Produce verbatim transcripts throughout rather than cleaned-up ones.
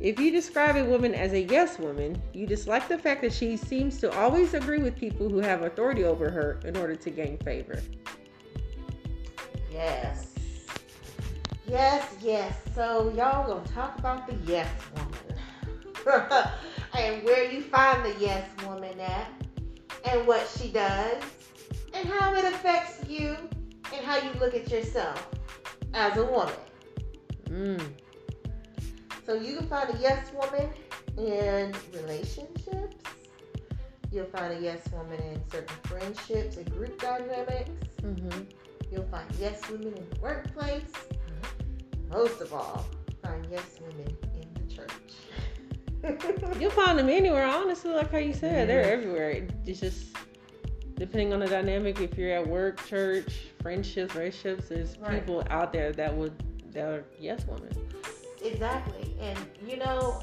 If you describe a woman as a yes woman, you dislike the fact that she seems to always agree with people who have authority over her in order to gain favor. Yes. Yes, yes. So y'all gonna talk about the yes woman. And where you find the yes woman at, and what she does, and how it affects you, and how you look at yourself as a woman. Mm. So you can find a yes woman in relationships. You'll find a yes woman in certain friendships and group dynamics. Mm-hmm. You'll find yes women in the workplace. Mm-hmm. Most of all, find yes women in the church. You'll find them anywhere, honestly, like how you said. Mm-hmm. They're everywhere. It's just depending on the dynamic. If you're at work, church, friendships, relationships, there's right. people out there that would that are yes women. Exactly. And you know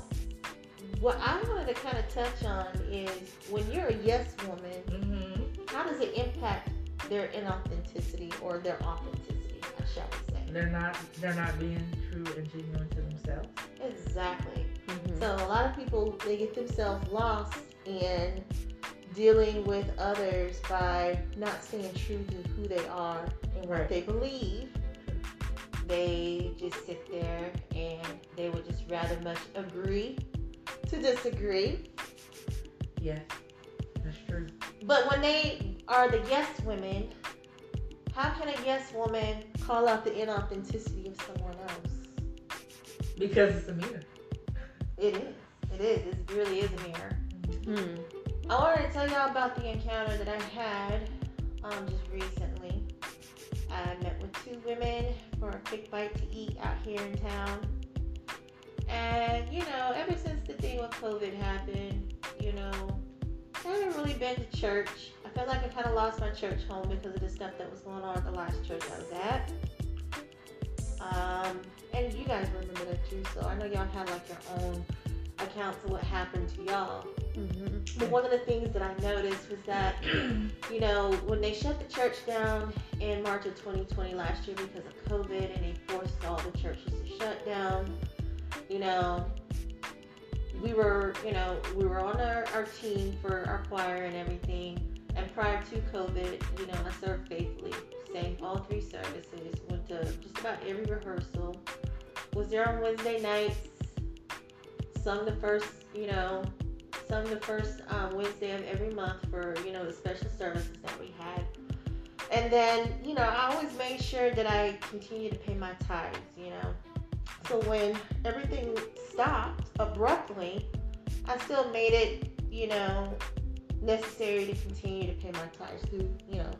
what I wanted to kind of touch on is when you're a yes woman, mm-hmm. how does it impact their inauthenticity or their authenticity, I shall say? They're not they're not being true and genuine to themselves. Exactly. Mm-hmm. So a lot of people, they get themselves lost in dealing with others by not staying true to who they are and right. what they believe. They just sit there and they would just rather much agree to disagree. Yes, that's true. But when they are the yes women, how can a yes woman call out the inauthenticity of someone else? Because it's a mirror. It is. It is. It really is a mirror. Mm-hmm. I wanted to tell y'all about the encounter that I had um, just recently. I met with two women for a quick bite to eat out here in town. And, you know, ever since the thing with COVID happened, you know, I haven't really been to church. I felt like I kind of lost my church home because of the stuff that was going on at the last church I was at. Um, and you guys remember that too, so I know y'all had like your own accounts of what happened to y'all. Mm-hmm. But one of the things that I noticed was that, you know, when they shut the church down in March of twenty twenty last year because of COVID, and they forced all the churches to shut down, you know, we were, you know, we were on our, our team for our choir and everything. And prior to COVID, you know, I served faithfully, sang all three services, went to just about every rehearsal, was there on Wednesday nights, sung the first, you know, Some of the first um, Wednesday of every month for, you know, the special services that we had. And then, you know, I always made sure that I continued to pay my tithes, you know. So when everything stopped abruptly, I still made it, you know, necessary to continue to pay my tithes through, you know,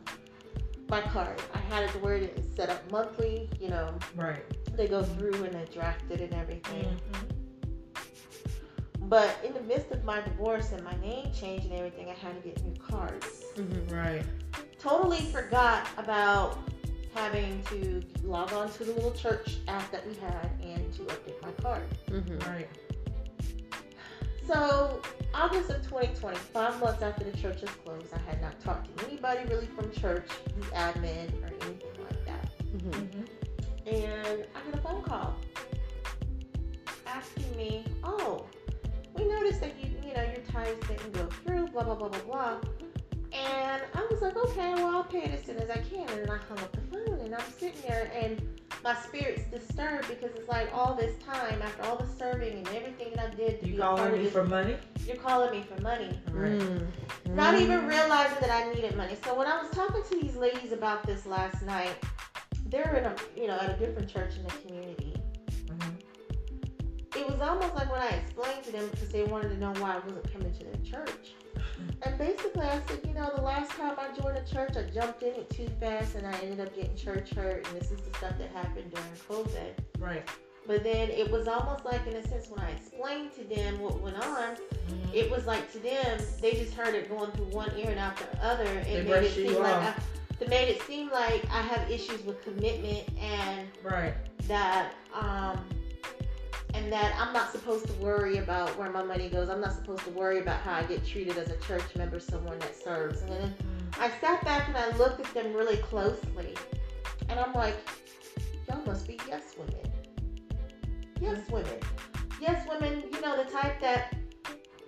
my card. I had it to where it was set up monthly, you know. Right. They go through and they draft it and everything. Mm-hmm. But in the midst of my divorce and my name change and everything, I had to get new cards. Mm-hmm, right. Totally forgot about having to log on to the little church app that we had and to update my card. Mm-hmm, right. So, August of twenty twenty, five months after the church was closed, I had not talked to anybody really from church, the admin, or anything like that. Mm-hmm. Mm-hmm. And I got a phone call asking me, oh, we noticed that you, you know, your tithes didn't go through, blah, blah, blah, blah, blah. And I was like, okay, well, I'll pay it as soon as I can. And I hung up the phone and I'm sitting there and my spirit's disturbed because it's like all this time, after all the serving and everything that I did. You calling me for money? You're calling me for money. Right. Mm. Not mm. even realizing that I needed money. So when I was talking to these ladies about this last night, they're in a, you know, at a different church in the community. It was almost like when I explained to them because they wanted to know why I wasn't coming to their church. And basically I said, you know, the last time I joined a church, I jumped in it too fast and I ended up getting church hurt. And this is the stuff that happened during COVID. Right. But then it was almost like, in a sense, when I explained to them what went on, mm-hmm. it was like to them, they just heard it going through one ear and out the other. And made it, seem like I, it made it seem like I have issues with commitment and right. that... um And that I'm not supposed to worry about where my money goes. I'm not supposed to worry about how I get treated as a church member, someone that serves. And then I sat back and I looked at them really closely. And I'm like, y'all must be yes women. Yes women. Yes, women, you know, the type that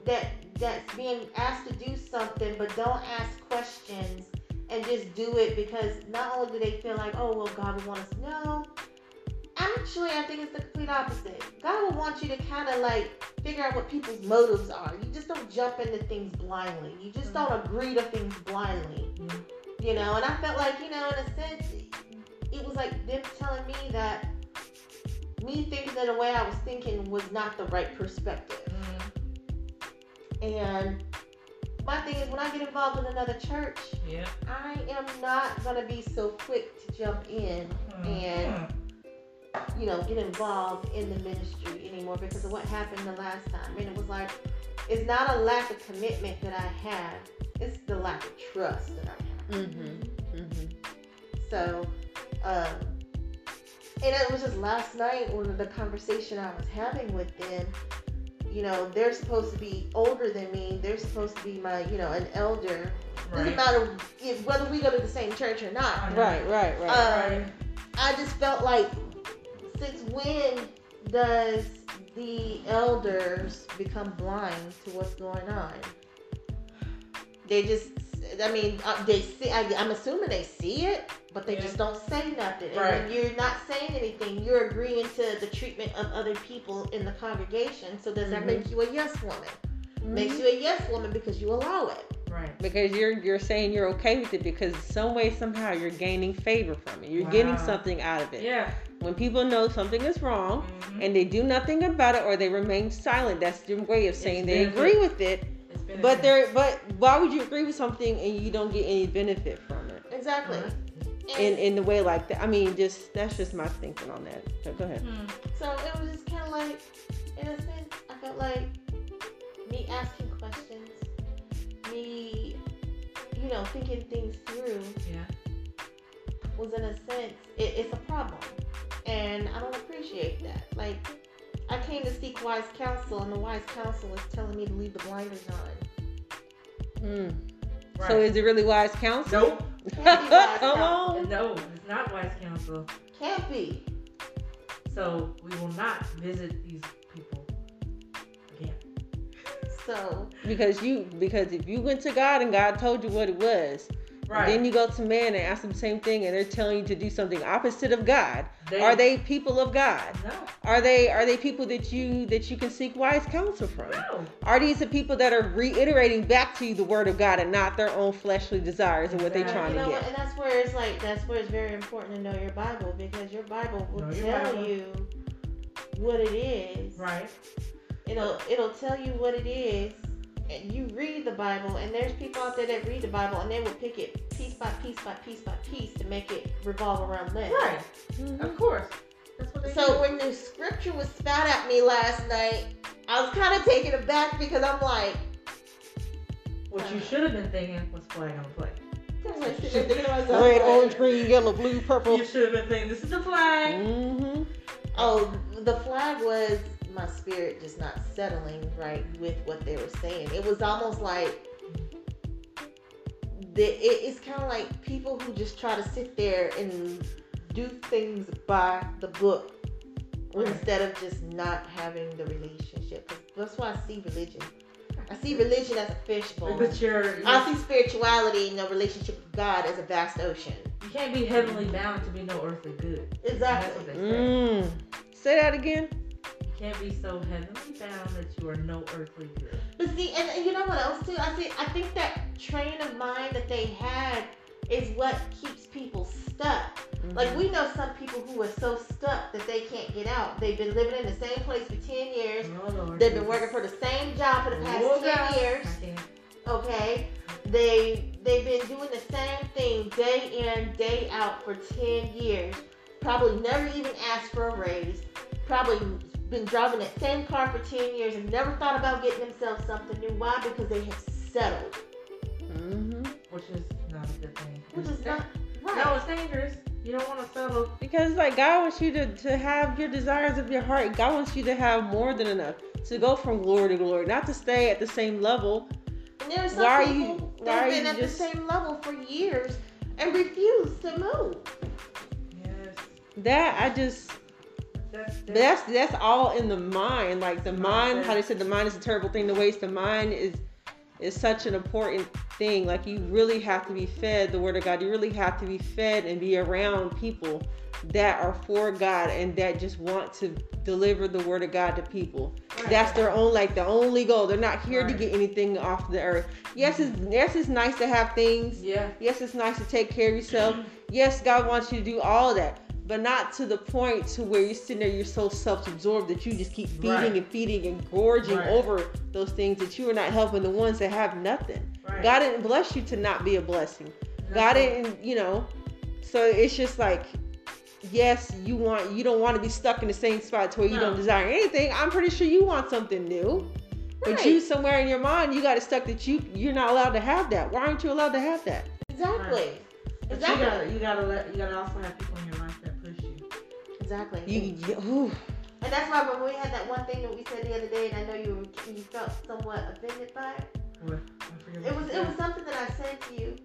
that that's being asked to do something but don't ask questions and just do it because not only do they feel like, oh, well, God would want us to know. Actually, I think it's the complete opposite. God will want you to kind of like figure out what people's motives are. You just don't jump into things blindly. You just mm-hmm. don't agree to things blindly. Mm-hmm. You know, and I felt like, you know, in a sense, it was like them telling me that me thinking in the way I was thinking was not the right perspective. Mm-hmm. And my thing is, when I get involved in another church, yeah. I am not going to be so quick to jump in mm-hmm. and... you know, get involved in the ministry anymore because of what happened the last time. And it was like, it's not a lack of commitment that I have. It's the lack of trust that I have. Mm-hmm. Mm-hmm. So, um, and it was just last night when the conversation I was having with them, you know, they're supposed to be older than me. They're supposed to be my, you know, an elder. Right. It doesn't matter whether we go to the same church or not. Right, right, right. Um, right. I just felt like, since when does the elders become blind to what's going on? They just, I mean, they see, I, I'm assuming they see it, but they yeah. just don't say nothing. Right. And when you're not saying anything, you're agreeing to the treatment of other people in the congregation. So does mm-hmm. that make you a yes woman? Mm-hmm. Makes you a yes woman because you allow it. Right. Because you're you're saying you're okay with it because some way, somehow, you're gaining favor from it. You're wow. getting something out of it. Yeah. When people know something is wrong mm-hmm. and they do nothing about it or they remain silent, that's their way of saying they agree with it. But they're but why would you agree with something and you don't get any benefit from it? Exactly. Mm-hmm. In in the way like that. I mean, just that's just my thinking on that. So go ahead. Mm. So it was just kind of like, in a sense, I felt like me asking questions, me, you know, thinking things through. Yeah. Was in a sense, it, it's a problem. And I don't appreciate that. Like, I came to seek wise counsel, and the wise counsel is telling me to leave the blinders on. Mm. Right. So is it really wise counsel? Nope. Can't be wise Come counsel. On. No, it's not wise counsel. Can't be. So we will not visit these people again. So because you because if you went to God and God told you what it was. Right. Then you go to man and ask them the same thing, and they're telling you to do something opposite of God. They, are they people of God? No. Are they are they people that you that you can seek wise counsel from? No. Are these the people that are reiterating back to you the word of God and not their own fleshly desires and exactly. what they're trying you know to what? get? And that's where it's like that's where it's very important to know your Bible because your Bible will know tell Bible. you what it is. Right. It'll it'll tell you what it is. And you read the Bible, and there's people out there that read the Bible, and they will pick it piece by piece by piece by piece to make it revolve around them. Right. Mm-hmm. Of course. That's what they so do. When the scripture was spat at me last night, I was kind of taken aback because I'm like... What uh, you should have been thinking was flag on flag. Red, orange, green, yellow, blue, purple. You should have been thinking, this is the flag. Mm-hmm. Oh, the flag was... my spirit just not settling right with what they were saying. It was almost like the, it, it's kind of like people who just try to sit there and do things by the book right. instead of just not having the relationship. 'Cause that's why I see religion. I see religion as a fishbowl. But you're, you're, I see spirituality and the relationship with God as a vast ocean. You can't be heavenly bound to be no earthly good. Exactly. That's what they say. Mm. Say that again. Can't be so heavenly bound that you are no earthly good. But see, and, and you know what else too? I think I think that train of mind that they had is what keeps people stuck. Mm-hmm. Like we know some people who are so stuck that they can't get out. They've been living in the same place for ten years. Oh, Lord, They've been working for the same job for the past Lord, ten God. years. Okay. They they've been doing the same thing day in, day out for ten years. Probably never even asked for a raise. Probably been driving that same car for ten years and never thought about getting themselves something new. Why? Because they have settled. Mm-hmm. Which is not a good thing. Which is not right. No, it's dangerous. You don't want to settle. Because like God wants you to, to have your desires of your heart. God wants you to have more than enough to go from glory to glory, not to stay at the same level. And there are some why people are you, why that have been at just... the same level for years and refuse to move. Yes. That I just... That's, But that's that's all in the mind. Like the mind, how they said the mind is a terrible thing to waste. The mind is is such an important thing. Like you really have to be fed the word of God. You really have to be fed and be around people that are for God and that just want to deliver the word of God to people. Right. That's their own, like the only goal. They're not here right. to get anything off the earth. Yes, it's yes, it's nice to have things. Yeah. Yes, it's nice to take care of yourself. Yes, God wants you to do all of that, but not to the point to where you're sitting there, you're so self-absorbed that you just keep feeding right. and feeding and gorging right. over those things that you are not helping the ones that have nothing. Right. God didn't bless you to not be a blessing. No. God didn't, you know. So it's just like, yes, you want you don't want to be stuck in the same spot to where you no. don't desire anything. I'm pretty sure you want something new, right. but you somewhere in your mind you got it stuck that you you're not allowed to have that. Why aren't you allowed to have that? Exactly. Right. Exactly. You gotta, you gotta let you gotta also have people in your life that push you. Exactly. You, you and that's why when we had that one thing that we said the other day, and I know you were, you felt somewhat offended by it. What? It was it was something that I said to you,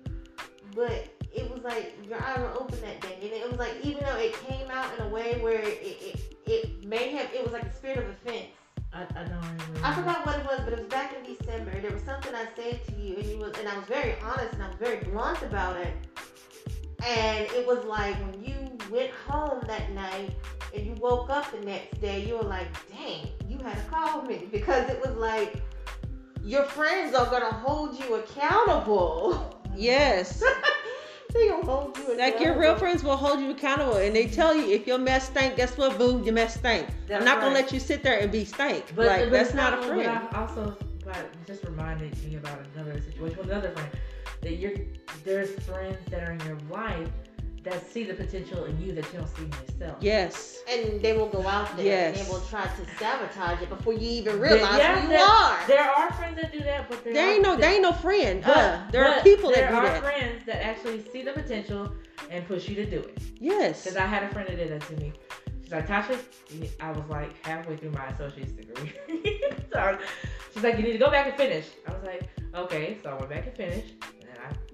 but it was like your eye were open that day, and it was like even though it came out in a way where it it, it may have it was like a spirit of offense. I, I don't remember. I forgot what it was, but it was back in December. There was something I said to you, and you was and I was very honest and I was very blunt about it. And it was like when you went home that night and you woke up the next day, you were like, dang, you had to call me. Because it was like, your friends are going to hold you accountable. Yes. They're going to hold you accountable. Like your real friends will hold you accountable. And they tell you, if your mess stank, guess what, boo? Your mess stank. That's I'm not right. going to let you sit there and be stank. But, like, but that's not a friend. But I also but just reminded me about another situation with another friend. That you're, there's friends that are in your life that see the potential in you that you don't see in yourself. Yes. And they will go out there yes. and they will try to sabotage it before you even realize the, yeah, who you are. There are friends that do that, but there ain't no, they ain't no friend. But, uh, there are people that do that. There are friends that actually see the potential and push you to do it. Yes. Because I had a friend that did that to me. She's like, Tasha, I was like halfway through my associate's degree. Sorry. She's like, you need to go back and finish. I was like, okay. So I went back and finished.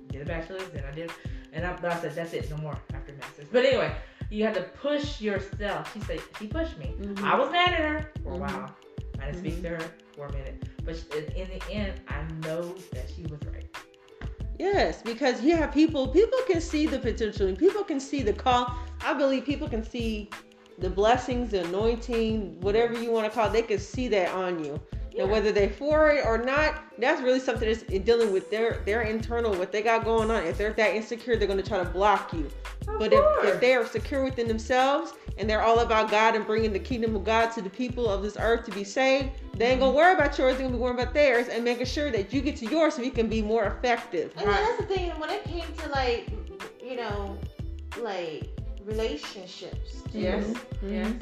Did a bachelor's, then I did, and I, I said, that's it, no more after master's. But anyway, you have to push yourself. She said, she pushed me. Mm-hmm. I was mad at her for a mm-hmm. while. I didn't mm-hmm. speak to her for a minute. But she, in the end, I know that she was right. Yes, because you have people, people can see the potential and people can see the call. I believe people can see the blessings, the anointing, whatever you want to call it. They can see that on you. Yeah. And whether they're for it or not, that's really something that's dealing with their, their internal, what they got going on. If they're that insecure, they're going to try to block you. Of but if, if they are secure within themselves and they're all about God and bringing the kingdom of God to the people of this earth to be saved, they ain't going to worry about yours. They're going to be worrying about theirs and making sure that you get to yours so you can be more effective. And right? That's the thing. When it came to like, you know, like relationships. Too, yes. Mm-hmm. Yes.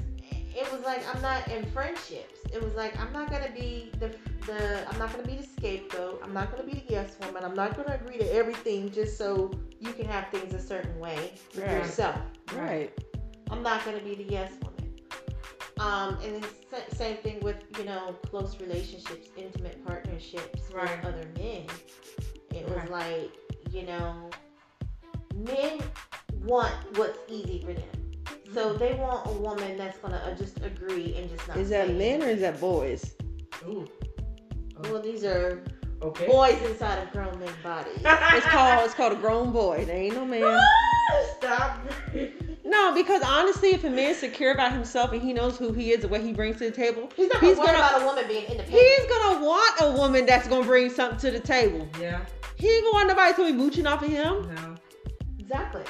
It was like, I'm not in friendships. It was like, I'm not going to be the, the, I'm not going to be the scapegoat. I'm not going to be the yes woman. I'm not going to agree to everything just so you can have things a certain way with right. yourself. Right. I'm not going to be the yes woman. Um, and the same thing with, you know, close relationships, intimate partnerships right. with other men. It right. was like, you know, men want what's easy for them. So they want a woman that's going to just agree and just not Is that men or is that boys? Ooh. Oh. Well, these are okay. boys inside of grown men's bodies. It's called it's called a grown boy. There ain't no man. Stop. No, because honestly, if a man's secure about himself and he knows who he is and what he brings to the table, he's not going to worry about a woman being independent. He's going to want a woman that's going to bring something to the table. Yeah. He ain't going to want nobody to be mooching off of him. No. Exactly.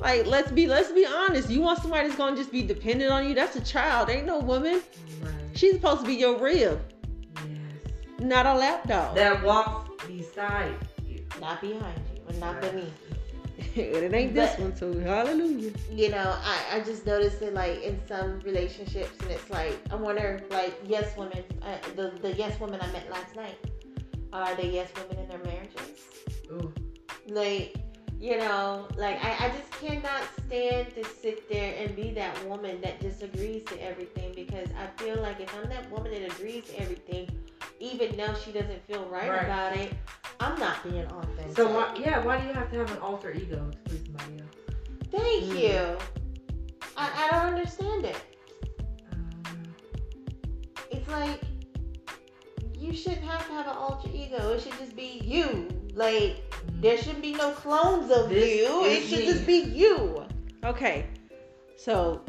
Like, let's be let's be honest. You want somebody that's going to just be dependent on you? That's a child. Ain't no woman. Right. She's supposed to be your rib. Yes. Not a lapdog. That walks beside you. Not behind you. Or not right. beneath you. It ain't but, this one, too. Hallelujah. You know, I, I just noticed it, like, in some relationships. And it's like, I wonder, like, yes women. Uh, the, the yes women I met last night. Are they yes women in their marriages? Ooh. Like... You know, like, I, I just cannot stand to sit there and be that woman that just agrees to everything, because I feel like if I'm that woman that agrees to everything, even though she doesn't feel right, right. about it, I'm not being authentic. So, why, yeah, why do you have to have an alter ego to please somebody else? Thank mm-hmm. you. I, I don't understand it. Um, like, you shouldn't have to have an alter ego. It should just be you. Like, there shouldn't be no clones of this you. It should me. just be you. Okay. So,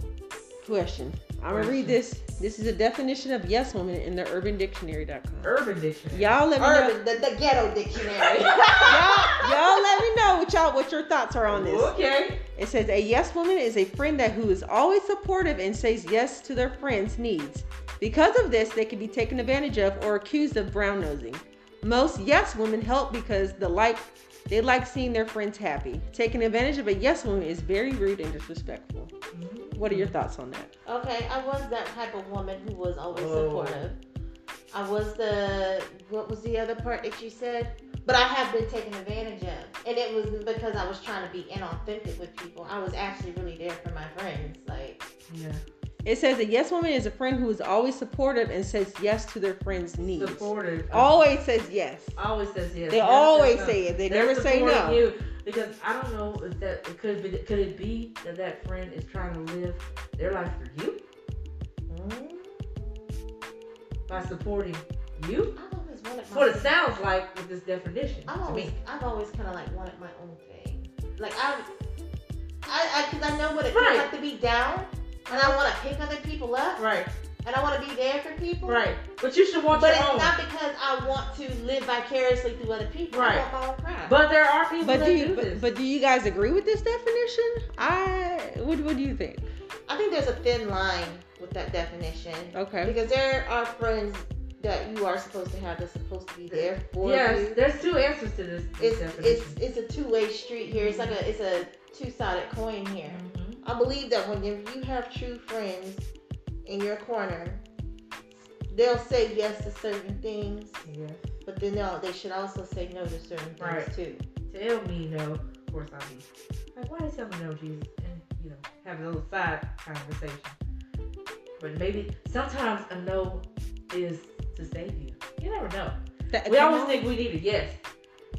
question. I'm going to read this. This is a definition of yes woman in the urban dictionary dot com. Urban Dictionary. Y'all let me urban, know. The, the ghetto dictionary. y'all, y'all let me know what, y'all, what your thoughts are on this. Okay. It says, a yes woman is a friend that who is always supportive and says yes to their friends' needs. Because of this, they can be taken advantage of or accused of brown-nosing. Most yes women help because the like, they like seeing their friends happy. Taking advantage of a yes woman is very rude and disrespectful. Mm-hmm. What are your thoughts on that? Okay, I was that type of woman who was always oh. supportive. I was the, what was the other part that you said? But I have been taken advantage of. And it was because I was trying to be inauthentic with people. I was actually really there for my friends. Like, yeah. It says a yes woman is a friend who is always supportive and says yes to their friend's needs. Supportive. Always says yes. Always says yes. They That's always say it. They They're never say no. You because I don't know if that it could be. Could it be that that friend is trying to live their life for you? Mm-hmm. By supporting you? I've always wanted my That's what it sounds like with this definition. I've always, to me. I've always kind of like wanted my own thing. Like I've, I, because I, I know what it right. feels like to be down. And I want to pick other people up. Right. And I want to be there for people. Right. But you should want but your own. But it's not because I want to live vicariously through other people. Right. I want my own crowd. But there are people but that do, you, do this. But, but do you guys agree with this definition? I. What, what do you think? I think there's a thin line with that definition. Okay. Because there are friends that you are supposed to have that's supposed to be there for yes, you. Yes. There's two answers to this, this it's, definition. It's it's a two-way street here. It's like a it's a two-sided coin here. Mm-hmm. I believe that when you have true friends in your corner, they'll say yes to certain things, yes. but then they'll, they should also say no to certain right. things too. Tell me no, of course I'll be like, why did you tell me no, Jesus? And, you know, have a little side conversation. But maybe, sometimes a no is to save you. You never know. That, we always know. think we need a yes.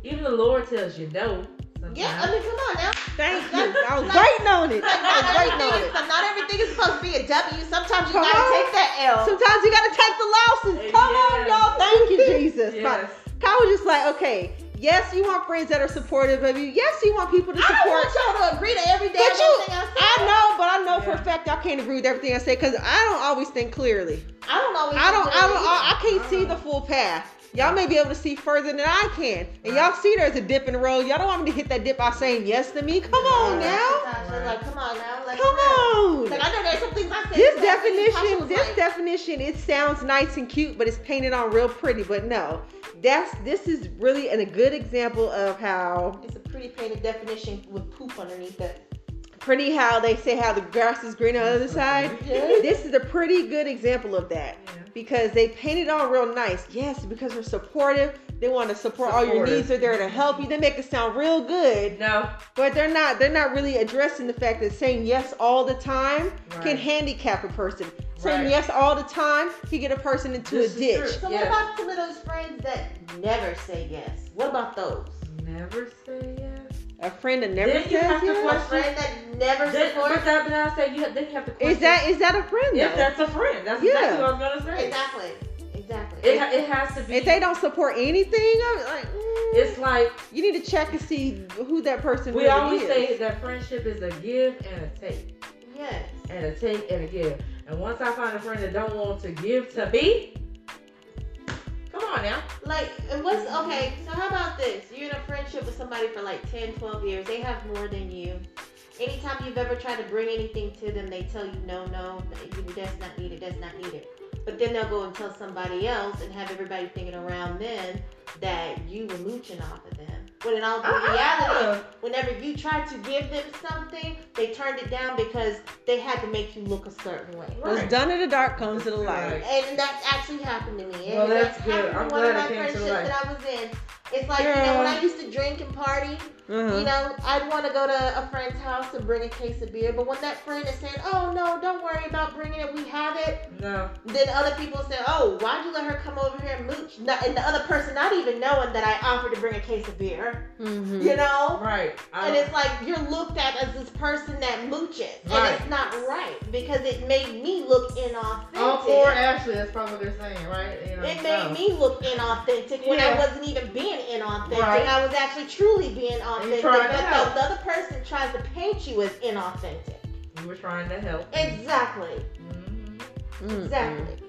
Even the Lord tells you no. Sometimes. Yeah, I mean, come on now. Thank you. I was waiting on it. I was waiting on it. Not everything is supposed to be a W. Sometimes you come gotta on. take that L. Sometimes you gotta take the losses. Hey, come yes. on, y'all. Thank you, Jesus. Yes. Kyle was just like, okay, yes, you want friends that are supportive of you. Yes, you want people to support. I don't want y'all to agree to everything. But you, I, I know, but I know yeah. for a fact y'all can't agree with everything I say because I don't always think clearly. I don't always. I don't. I don't. I, I can't I see know. the full path. Y'all may be able to see further than I can. And right. y'all see there's a dip in the road. Y'all don't want me to hit that dip by saying yes to me. Come on right. now. Right. Like, come on now. Like, come on. Like, I know there's some things I said. This definition, this like, definition, it sounds nice and cute, but it's painted on real pretty. But no, that's this is really an, a good example of how. It's a pretty painted definition with poop underneath it. Pretty how they say how the grass is green on the other side. Yes. This is a pretty good example of that. Yeah. Because they paint it on real nice. Yes, because they're supportive. They want to support supportive. all your needs. They're there to help you. They make it sound real good. No. But they're not They're not really addressing the fact that saying yes all the time right. can handicap a person. Saying right. yes all the time can get a person into this a ditch. So yes. what about some of those friends that never say yes? What about those? Never say yes? A friend that never says yes? A friend that never says yes? But I say you then you have to question. Is that is that a friend though? If that's a friend. That's yeah. exactly what I was going to say. Exactly. Exactly. It, it has to be. If they don't support anything, I'm like, mm, it's like. You need to check and see who that person really is. We always say that friendship is a give and a take. Yes. And a take and a give. And once I find a friend that don't want to give to me, come on now. Like, what's, okay, so how about this? You're in a friendship with somebody for like ten, twelve years. They have more than you. Anytime you've ever tried to bring anything to them, they tell you, no, no, that's not needed, that's not needed. But then they'll go and tell somebody else and have everybody thinking around them that you were mooching off of them. When in all the uh-huh. reality, whenever you tried to give them something, they turned it down because they had to make you look a certain way. What's right. done in the dark comes to the light. Right. And that actually happened to me. And well, that's good. I'm one glad of my friendships that I was in. It's like, yeah. you know, when I used to drink and party, uh-huh. you know, I'd want to go to a friend's house and bring a case of beer. But when that friend is saying, oh, no, don't worry about bringing it, we have it. No. Then other people say, oh, why'd you let her come over here and mooch? And the other person not even knowing that I offered to bring a case of beer. Mm-hmm. You know? Right. I and it's like, you're looked at as this person that mooches. Right. And it's not right. because it made me look inauthentic. Oh, poor Ashley, that's probably what they're saying, right? You know, it made so. me look inauthentic yeah. when I wasn't even being inauthentic. Right. I was actually truly being authentic, but the, the other person tries to paint you as inauthentic. You were trying to help. Exactly. Mm-hmm. Exactly. Mm-hmm.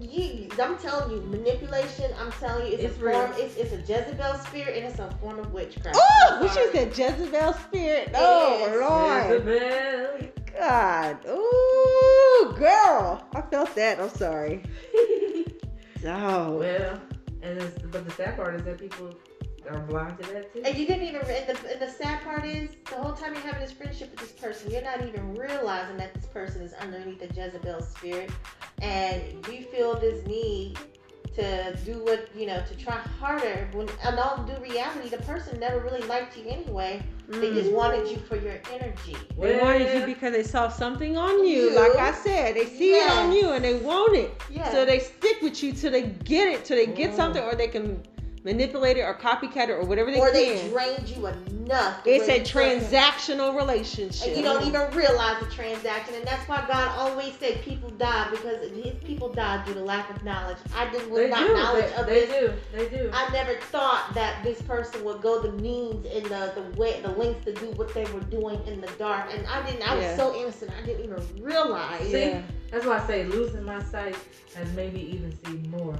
You, I'm telling you, manipulation. I'm telling you, it's, it's a form. It's, it's a Jezebel spirit, and it's a form of witchcraft. Oh, we should say Jezebel spirit. Oh, Lord. Jezebel. God. Ooh, girl. I felt that. I'm sorry. Oh. Well, and it's, but the sad part is that people are blind to that too. And you didn't even. And the, and the sad part is, the whole time you're having this friendship with this person, you're not even realizing that this person is underneath the Jezebel spirit. And you feel this need to do what, you know, to try harder. When, in all due reality, the person never really liked you anyway. Mm. They just wanted you for your energy. Well, they wanted you because they saw something on you. you. Like I said, they see yes. it on you and they want it. Yes. So they stick with you till they get it, till they get oh. something, or they can manipulate it or copycat it or whatever they or can. Or they drained you enough. It's a transactional relationship. And you don't even realize the transaction. And that's why God always said people die, because his people die due to lack of knowledge. I just was they not do. knowledge they, of they this. They do. They do. I never thought that this person would go the means and the, the way, the lengths to do what they were doing in the dark. And I didn't, I yeah. was so innocent. I didn't even realize. See, yeah. that's why I say losing my sight has made me even see more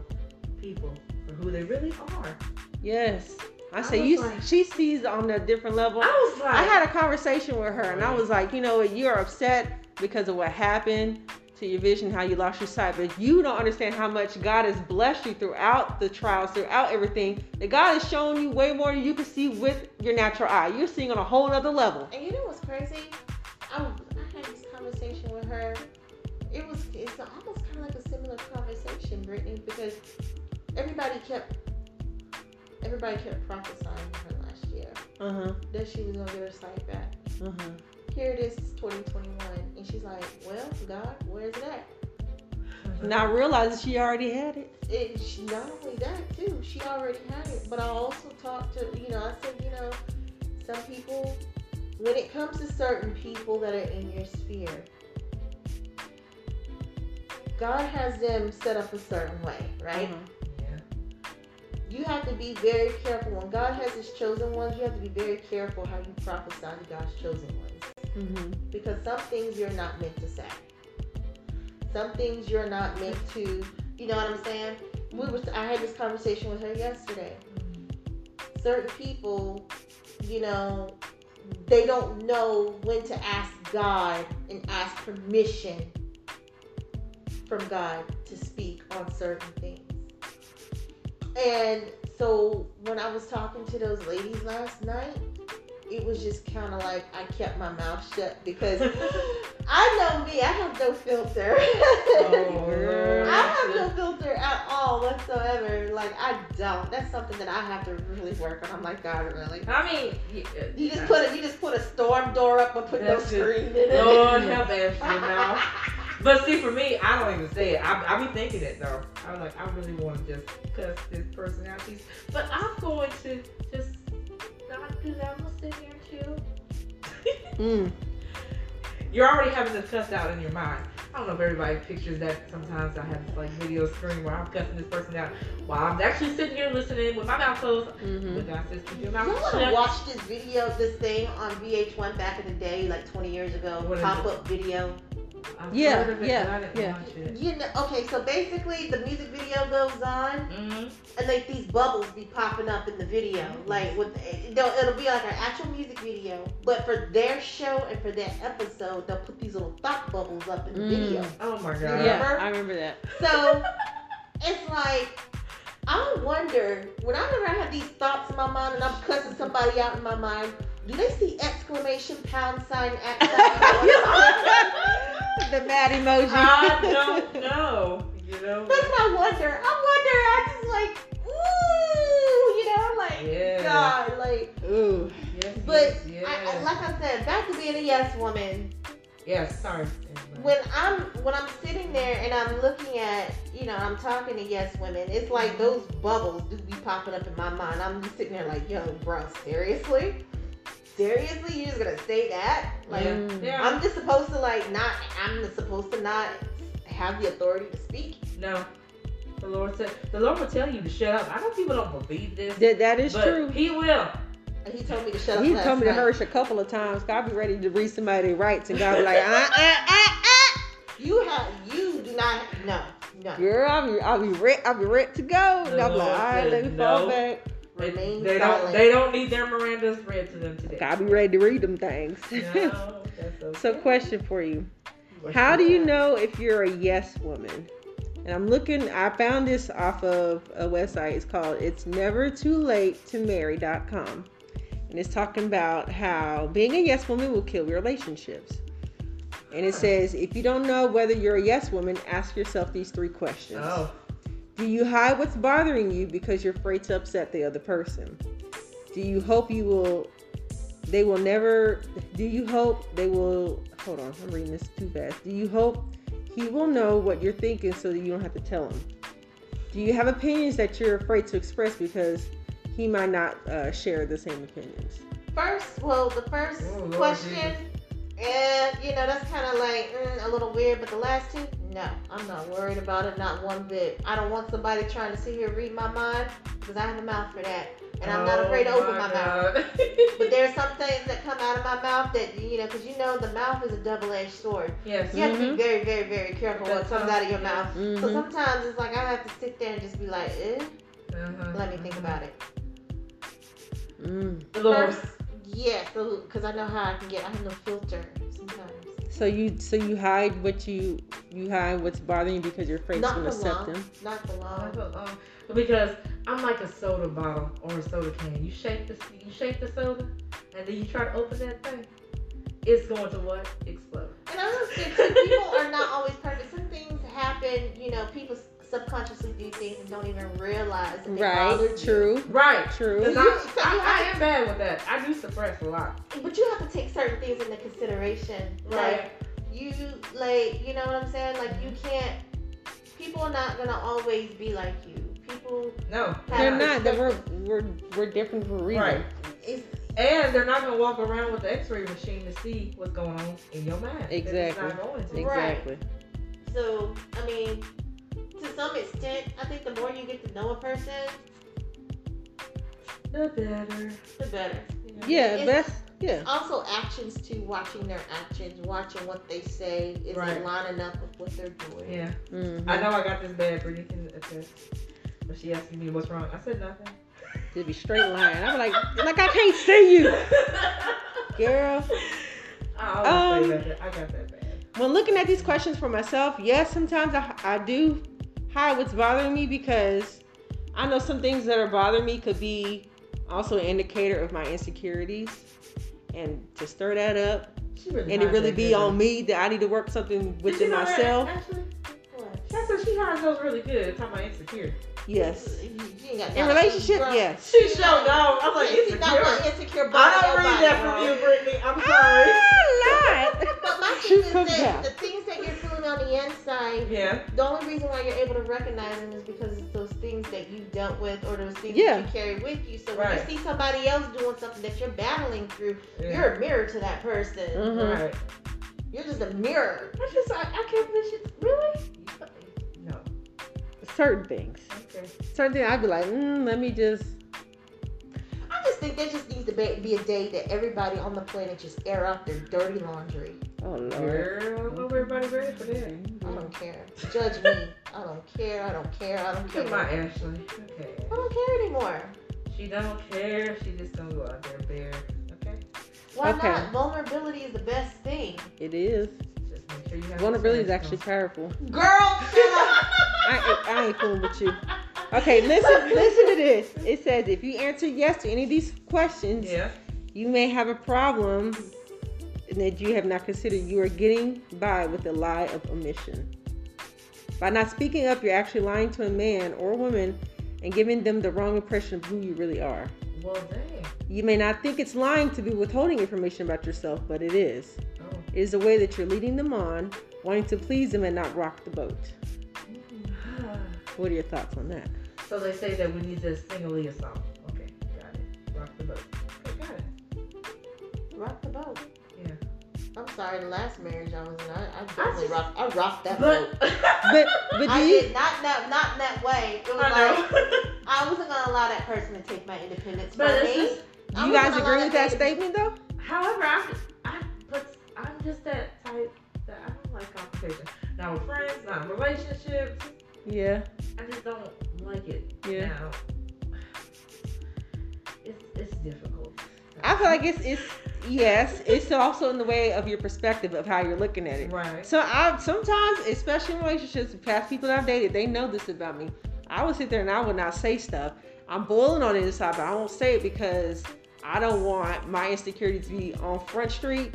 people for who they really are. Yes. I, I say you. Like, she sees on a different level. I was like, I had a conversation with her, and I was like, you know, you're upset because of what happened to your vision, how you lost your sight, but you don't understand how much God has blessed you throughout the trials, throughout everything. That God has shown you way more than you can see with your natural eye. You're seeing on a whole other level. And you know what's crazy? I, I had this conversation with her. It was it's almost kind of like a similar conversation, Brittany, because everybody kept. Everybody kept prophesying her last year uh-huh. that she was going to get her sight back. Uh-huh. Here it is, twenty twenty-one, and she's like, well, God, where's that? Not realizing she already had it. it she, not only that, too, she already had it. But I also talked to, you know, I said, you know, some people, when it comes to certain people that are in your sphere, God has them set up a certain way, right? Uh-huh. You have to be very careful. When God has his chosen ones, you have to be very careful how you prophesy to God's chosen ones. Mm-hmm. Because some things you're not meant to say. Some things you're not meant to, you know what I'm saying? We was, I had this conversation with her yesterday. Mm-hmm. Certain people, you know, they don't know when to ask God and ask permission from God to speak on certain things. And so when I was talking to those ladies last night, it was just kind of like I kept my mouth shut because I know me. I have no filter. Oh, I have no filter at all whatsoever. Like, I don't. That's something that I have to really work on. I'm like, God, really? I mean, you, you just put a, you just put a storm door up and put no screen in it. Lord have mercy, no. But see, for me, I don't even say it. I, I be thinking it, though. I'm like, I really want to just cuss this person out. But I'm going to just not do that. I'm going to sit here and chill. mm. You're already having this cuss out in your mind. I don't know if everybody pictures that. Sometimes I have this like video screen where I'm cussing this person out while I'm actually sitting here listening with my mouth closed. Mm-hmm. With my sister, your mouth closed. You want to watch this video, this thing on V H one back in the day, like twenty years ago, pop-up video. I'm yeah, sure it, yeah, I didn't yeah. watch it. You know, okay, so basically the music video goes on, mm-hmm. and like these bubbles be popping up in the video, like with it'll, it'll be like an actual music video, but for their show and for that episode, they'll put these little thought bubbles up in the mm. video. Oh my God! Remember? Yeah, I remember that. So it's like, I wonder when I remember I have these thoughts in my mind and I'm cussing somebody out in my mind. Do they see exclamation, pound sign, exclamation? The mad emoji. I don't know. You know. That's what I wonder. I wonder. I just like, ooh, you know, like, yeah. God, like, ooh. Yes, but yes, yes. I, I, like I said, back to being a yes woman. Yes, sorry. When I'm when I'm sitting there and I'm looking at, you know, I'm talking to yes women. It's like those bubbles do be popping up in my mind. I'm just sitting there like, yo, bro, seriously. seriously, you're just gonna say that? Like, yeah. I'm just supposed to like not. I'm supposed to not have the authority to speak. No. The Lord said, the Lord will tell you to shut up. I know people don't believe this. That, that is but true. He will. He told me to shut up. He told me to Hirsch a couple of times. God be ready to read somebody's rights, and God be like, ah, ah, ah, ah. You have, you do not, no, no. Girl, I'll be, I'll be ready, I'll be ready to go. And I'll be like, all right, let me no. fall back. They, they don't, they don't need their Miranda's read to them today. God be ready to read them things. No, that's okay. So, question for you: What's how do you know if you're a yes woman? And I'm looking, I found this off of a website. It's called It's Never Too Late to Marry dot com. And it's talking about how being a yes woman will kill your relationships. And it says, if you don't know whether you're a yes woman, ask yourself these three questions. Oh. Do you hide what's bothering you because you're afraid to upset the other person? Do you hope you will, they will never, do you hope they will, hold on, I'm reading this too fast. Do you hope he will know what you're thinking so that you don't have to tell him? Do you have opinions that you're afraid to express because he might not uh, share the same opinions? First, well, the first oh, question, and you know, that's kind of like mm, a little weird, but the last two, no, I'm not worried about it, not one bit. I don't want somebody trying to sit here and read my mind because I have the mouth for that, and I'm oh, not afraid to open my, my mouth. But there's some things that come out of my mouth that, you know, because you know the mouth is a double-edged sword. Yes. You mm-hmm. have to be very, very, very careful that what comes out of your mouth. Mm-hmm. So sometimes it's like I have to sit there and just be like, eh, uh-huh, let me uh-huh. think about it. Mm. First, yes, because I know how I can get. I have no filter sometimes. So you, so you hide what you, you hide what's bothering you because your friends will accept them. Not for long. Not for long. Because I'm like a soda bottle or a soda can. You shake the, you shake the soda, and then you try to open that thing. It's going to what? Explode. And I understand too, people are not always perfect. Some things happen. You know, people subconsciously do things and don't even realize that they right, true. Right, true. Because I, I, I am bad with that. I do suppress a lot. But you have to take certain things into consideration. Right. Like, you, like, you know what I'm saying? Like, you can't, people are not going to always be like you. People. No. They're not. They're, we're, we're, we're different for a reason. Right. It's, and they're not going to walk around with the x-ray machine to see what's going on in your mind. Exactly. Not going to. Exactly. Right. So, I mean, to some extent, I think the more you get to know a person, the better. The better. You know? Yeah, best. Yeah. Also, actions too. Watching their actions, watching what they say, is right. it lining up with what they're doing? Yeah. Mm-hmm. I know I got this bad, Brittany can attest. But she asked me what's wrong. I said nothing. It'd be straight lying. I'm like, like I can't see you, girl. I always um, say that. I got that bad. When looking at these questions for myself, yes, sometimes I, I do hide what's bothering me because I know some things that are bothering me could be also an indicator of my insecurities. And to stir that up, really and it really be on me that I need to work something within myself. Actually, that's what she hides those really good. Talking about insecure. Yes. In relationship, yes. She showed off. I'm like, insecure. Not my insecure body. I don't read that from you, Brittany. I'm sorry. I lied. But my thing is that the things that you're feeling on the inside, yeah. the only reason why you're able to recognize them is because it's those things that you dealt with or those things yeah. that you carry with you. So when right. you see somebody else doing something that you're battling through, yeah. you're a mirror to that person. Mm-hmm. Right. You're just a mirror. I just, I, I can't believe she's, really? Certain things. Okay. Certain things, I'd be like, mm, let me just. I just think there just needs to be, be a day that everybody on the planet just air out their dirty laundry. Oh, Lord. Girl, I hope everybody ready for that. I don't care. Judge me. I don't care. I don't care. I don't care. Come on, Ashley. Okay. I don't care anymore. She don't care. She just don't go out there bare. Okay. Why okay. not? Vulnerability is the best thing. It is. Just make sure you have vulnerability is actually powerful. Girl, shut up. I, I ain't fooling with you. Okay, listen listen to this. It says, if you answer yes to any of these questions, yeah. you may have a problem that you have not considered. You are getting by with the lie of omission. By not speaking up, you're actually lying to a man or a woman and giving them the wrong impression of who you really are. Well, dang. You may not think it's lying to be withholding information about yourself, but it is. Oh. It is a way that you're leading them on, wanting to please them and not rock the boat. What are your thoughts on that? So they say that we need to sing a Leah song. Okay, got it. Rock the boat. Okay, got it. rock the boat. Yeah. I'm sorry, the last marriage I was in, I, I definitely I just, rocked. I rocked that but, boat. But, but I did not, not, not in that way. It was I like I wasn't gonna allow that person to take my independence from me. Just, you guys agree with that, that statement though? However, I, I, but I'm just that type that I don't like competition. Not with friends, not in relationships. Yeah. I just don't like it. Yeah. Now, it's it's difficult. I feel like it's it's. Yes, it's also in the way of your perspective of how you're looking at it. Right. So I sometimes, especially in relationships, past people that I've dated, they know this about me. I would sit there and I would not say stuff. I'm boiling on the inside, but I won't say it because I don't want my insecurity to be on Front Street.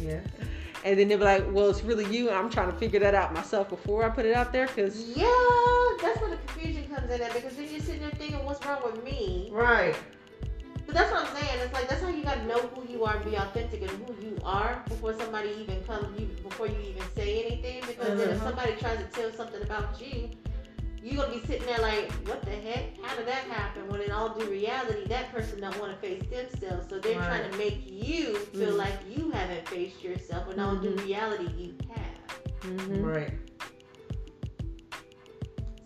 Yeah. And then they'll be like, well, it's really you. And I'm trying to figure that out myself before I put it out there. Cause yeah, that's where the confusion comes in at, because then you're sitting there thinking, what's wrong with me? Right. But that's what I'm saying. It's like, that's how you gotta know who you are and be authentic and who you are before somebody even comes, you, before you even say anything. Because uh-huh. then if somebody tries to tell something about you, you're gonna be sitting there like, what the heck? How did that happen? When in all due reality, that person don't want to face themselves. So they're right. trying to make you feel mm-hmm. like you haven't faced yourself. When all mm-hmm. due reality, you have. Mm-hmm. Right.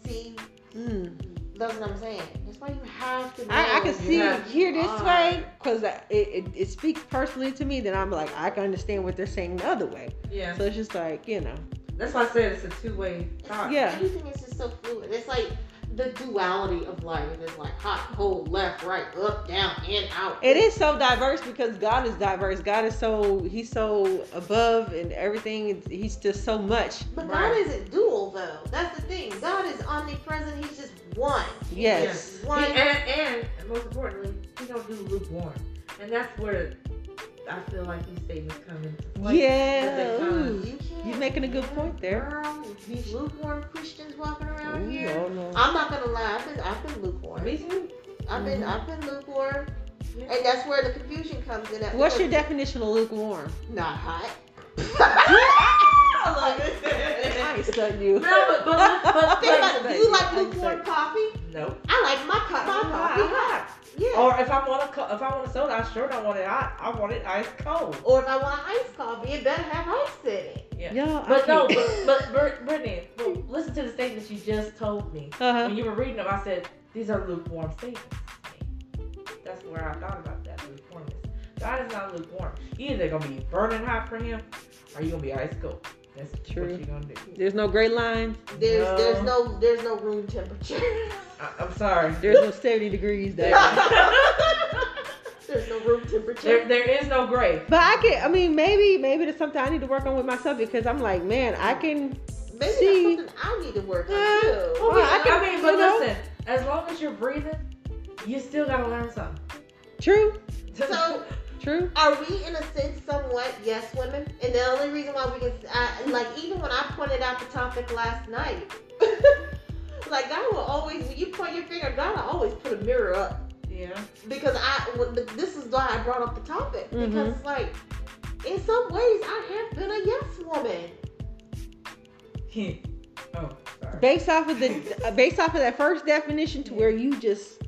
See? Mm. That's what I'm saying. That's why you have to know. I, I can see it here this are. way because it, it, it speaks personally to me. Then I'm like, I can understand what they're saying the other way. Yeah. So it's just like, you know. That's why I said it's a two-way thought. Yeah. Everything is just so fluid. It's like the duality of life. It's like hot, cold, left, right, up, down, in, out. It is so diverse because God is diverse. God is so, he's so above and everything. He's just so much. But right. God isn't dual though. That's the thing. God is omnipresent. He's just one. Yes. yes. One. He, and, and most importantly, he don't do lukewarm. And that's where I feel like these statements come into play. Yeah. Ooh, you You're making a good point there. Girl, these lukewarm Christians walking around Ooh, here. Oh no. I'm not going to lie. I've been, I've been lukewarm. Me too. I've, mm-hmm. been, I've been lukewarm. Yeah. And that's where the confusion comes in. What's your definition of lukewarm? Not hot. I ain't studying you. No, but, but, but, but think about it. Do you like lukewarm coffee? No. I like my, co- my coffee hot. Yeah. Or if I want a if I want a soda, I sure don't want it hot. I want it ice cold. Or if I want an iced coffee, it better have ice in it. Yeah. yeah but no, but, but Brittany, listen to the statements you just told me. Uh-huh. When you were reading them, I said these are lukewarm statements. That's where I thought about that lukewarmness. God is not lukewarm. You're either gonna be burning hot for him, or you're gonna be ice cold. That's true. What you gonna do. There's no gray lines. There's no. there's no there's no room temperature. I, I'm sorry. There's no seventy degrees there. There's no room temperature. There, there is no gray. But I can. I mean, maybe maybe there's something I need to work on with myself because I'm like, man, I can. Maybe see. That's something I need to work on too. Uh, well, I, can, I mean, but know? listen, as long as you're breathing, you still gotta learn something. True. So. True. Are we in a sense somewhat yes women? And the only reason why we can I, like even when I pointed out the topic last night, like God will always when you point your finger, God will always put a mirror up. Yeah. Because I this is why I brought up the topic because mm-hmm. it's like in some ways I have been a yes woman. oh, sorry. Based off of the based off of that first definition to where you just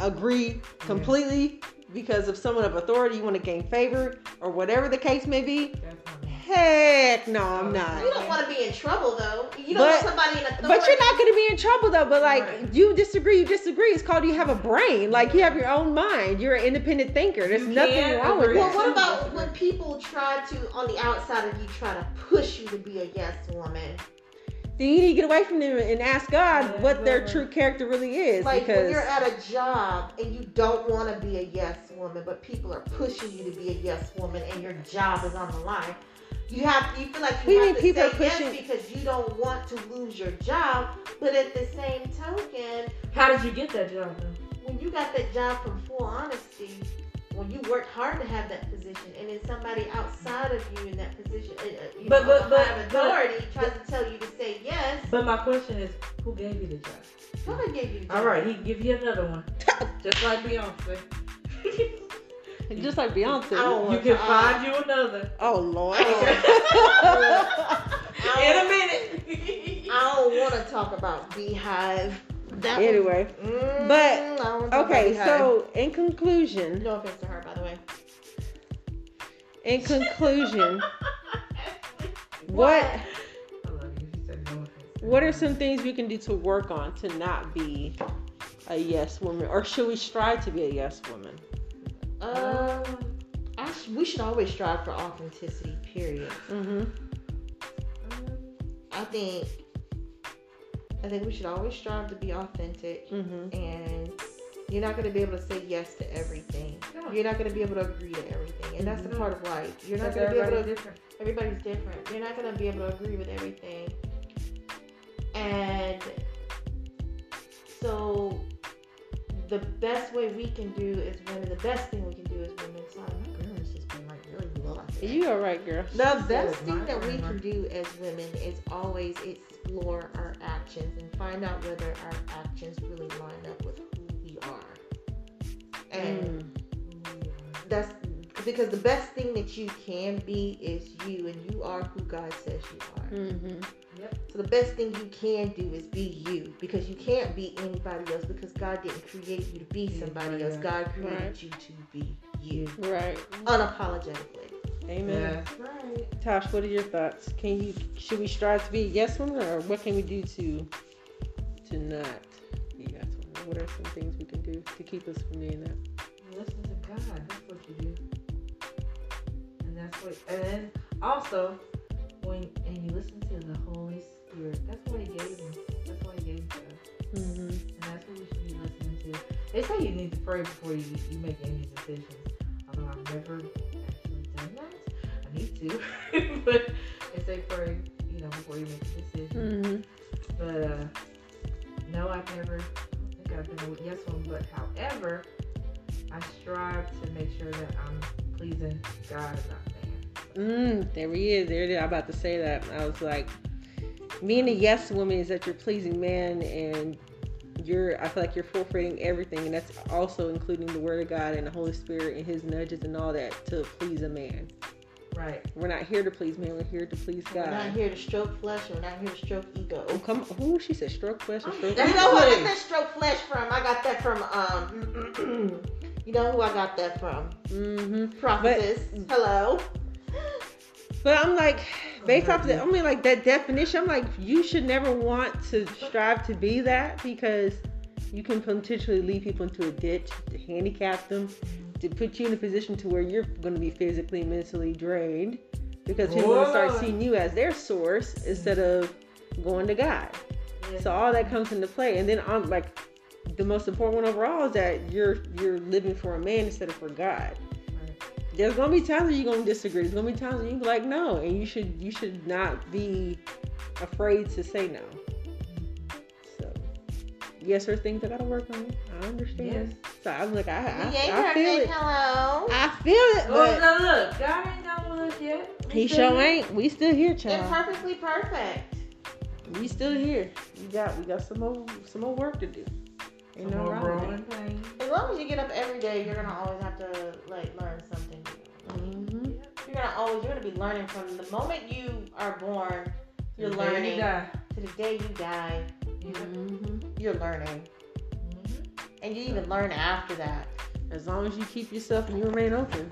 agree completely. Yeah. Because of someone of authority, you want to gain favor or whatever the case may be. Definitely. Heck no, I'm not. You don't want to be in trouble though. You don't but, want somebody in authority. But you're not going to be in trouble though. But like right. you disagree, you disagree. It's called you have a brain. Like you have your own mind. You're an independent thinker. There's you nothing wrong with it. Well, what about when people try to, on the outside of you, try to push you to be a yes woman? Then you need to get away from them and ask God yeah, what their right. true character really is. Like because when you're at a job and you don't want to be a yes woman, but people are pushing you to be a yes woman and your job is on the line. You have you feel like you, you have mean, to say pushing... yes because you don't want to lose your job. But at the same token, how did you get that job though? When you got that job from full honesty, when you worked hard to have that position, and then somebody outside of you in that position, uh, you but, know, but, but, have authority, but, tries but, to tell you to say yes. But my question is, who gave you the job? God gave you the job. All right, he can give you another one, just like Beyonce. Just like Beyonce, oh, you can find you another. Oh Lord! In a minute, I don't want to talk about Beehive. That anyway, was, mm, but okay. So in conclusion, no offense to her, by the way. In conclusion, what what are some things we can do to work on to not be a yes woman, or should we strive to be a yes woman? Um, I sh- we should always strive for authenticity. Period. Mm-hmm. I think I think we should always strive to be authentic, mm-hmm. and you're not going to be able to say yes to everything. No. You're not going to be able to agree to everything, and that's mm-hmm. the part of life. You're not going to be able to. Different. Everybody's different. You're not going to be able to agree with everything, and so the best way we can do is women. The best thing we can do is women. So my girl has just been like really low. You are right, girl. The best thing that we can do as women is always explore our actions and find out whether our actions really line up with who we are. And mm. that's because the best thing that you can be is you, and you are who God says you are. Mm-hmm. Yep. So the best thing you can do is be you, because you can't be anybody else, because God didn't create you to be somebody else. God created right. you to be you. Right. Unapologetically. Amen. That's right. Tosh, what are your thoughts? Can you should we strive to be a yes woman, or what can we do to to not be a yes woman? What are some things we can do to keep us from doing that? Listen to God. That's what you do. And that's what and then also when and you listen to the Holy Spirit. That's what he gave him. That's what he gave to us. Mm-hmm. And that's what we should be listening to. They say you need to pray before you, you make any decisions. Although I've never actually done that. I need to. But they say pray, you know, before you make a decision. Mm-hmm. But uh, no, I've never I think I've been a yes one, but however, I strive to make sure that I'm pleasing God, not Mm, there he is. There it is. I'm about to say that. I was like, being a yes woman is that you're pleasing man, and you're. I feel like you're fulfilling everything, and that's also including the Word of God and the Holy Spirit and His nudges and all that to please a man. Right. We're not here to please man. We're here to please God. We're not here to stroke flesh. We're not here to stroke ego. Oh, come. Who she said stroke flesh? Or stroke you know what? That's stroke flesh from. I got that from. Um, you know who I got that from? Mm-hmm. Prophetess. But, hello. But I'm like, based off of that, I mean, like that definition, I'm like, you should never want to strive to be that, because you can potentially lead people into a ditch, to handicap them, to put you in a position to where you're going to be physically and mentally drained, because people will start seeing you as their source instead of going to God. Yeah. So all that comes into play. And then I'm like, the most important one overall is that you're you're living for a man instead of for God. There's gonna be times where you're gonna disagree. There's gonna be times where you're like no, and you should you should not be afraid to say no. So yes, there's things I gotta work on. I understand. Yes. So I'm like I I, I, I feel it. Hello. I feel it. But oh no, look, God ain't done with us yet. We he sure ain't. We still here, child. It's perfectly perfect. We still here. We got we got some more some more work to do. Ain't no wrong. As long as you get up every day, you're gonna always have to like learn something new. Mm-hmm. You're gonna always you're gonna be learning from the moment you are born. You're the learning you to the day you die. Mm-hmm. You're learning, mm-hmm. and you even learn after that. As long as you keep yourself and you remain open.